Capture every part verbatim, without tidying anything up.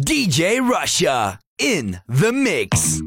D J Rasja in the mix.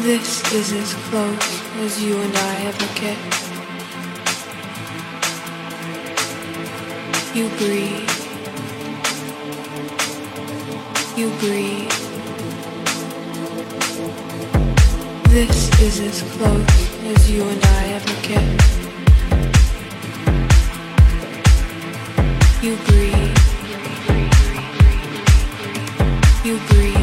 This is as close as you and I ever get. You breathe. You breathe. This is as close as you and I ever get. You breathe. You breathe.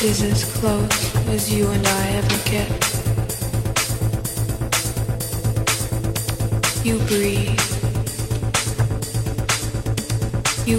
Is as close as you and I ever get. You breathe. You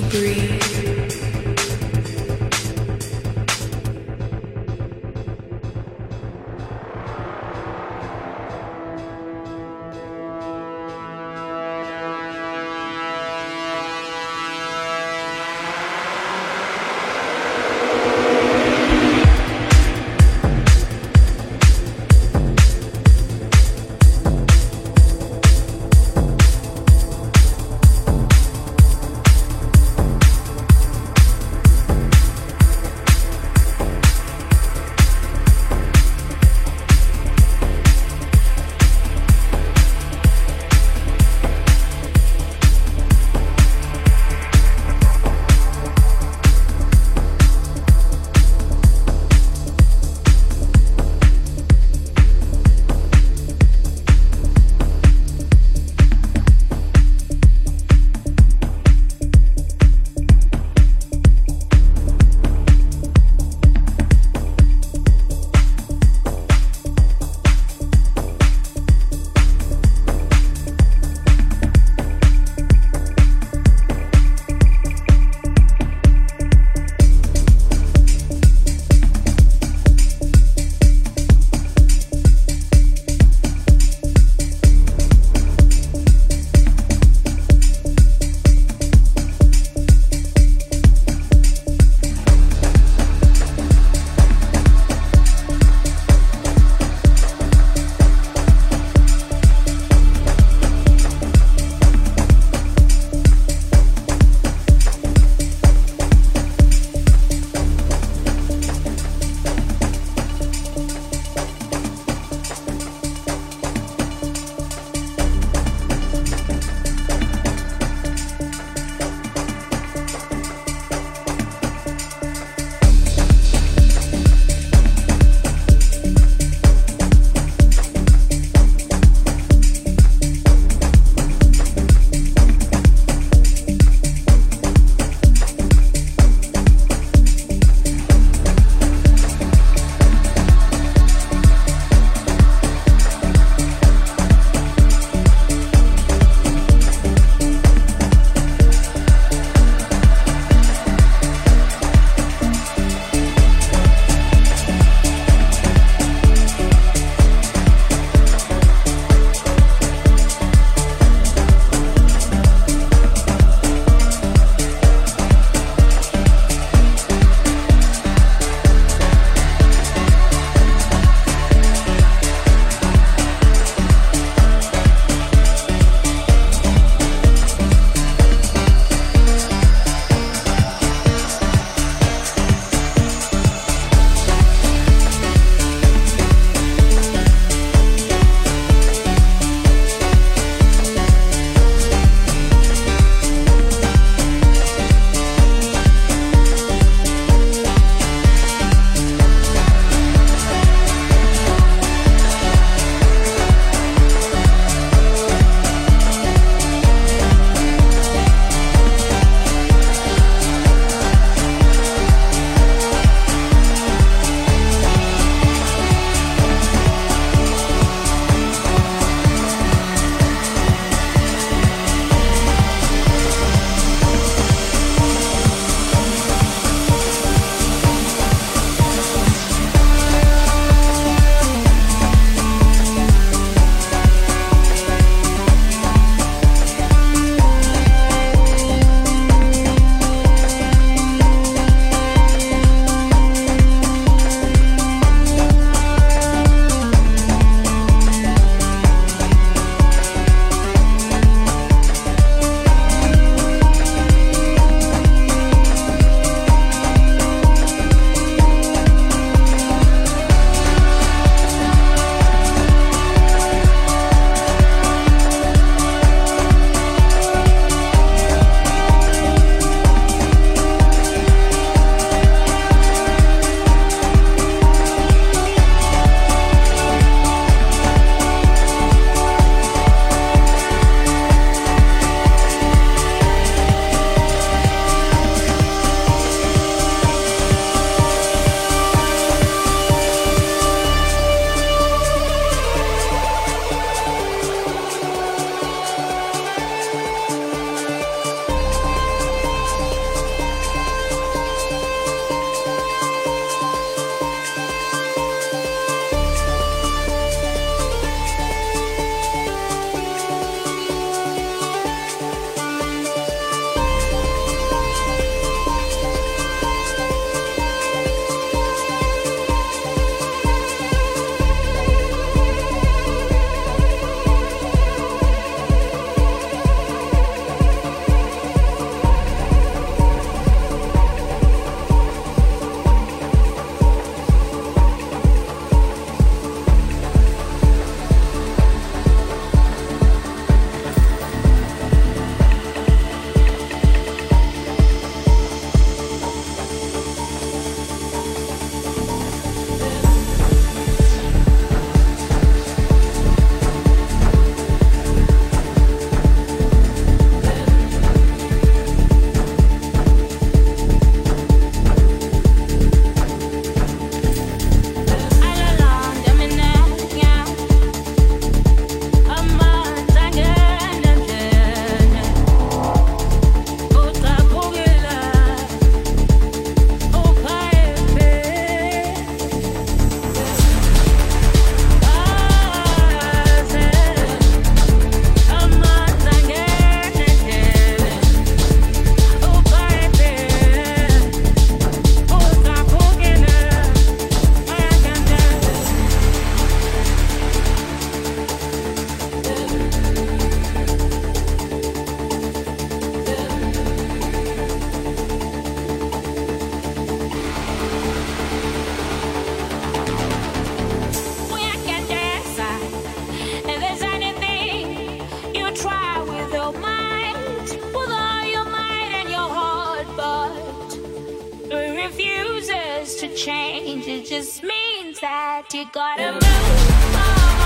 change. It just means that you gotta move on.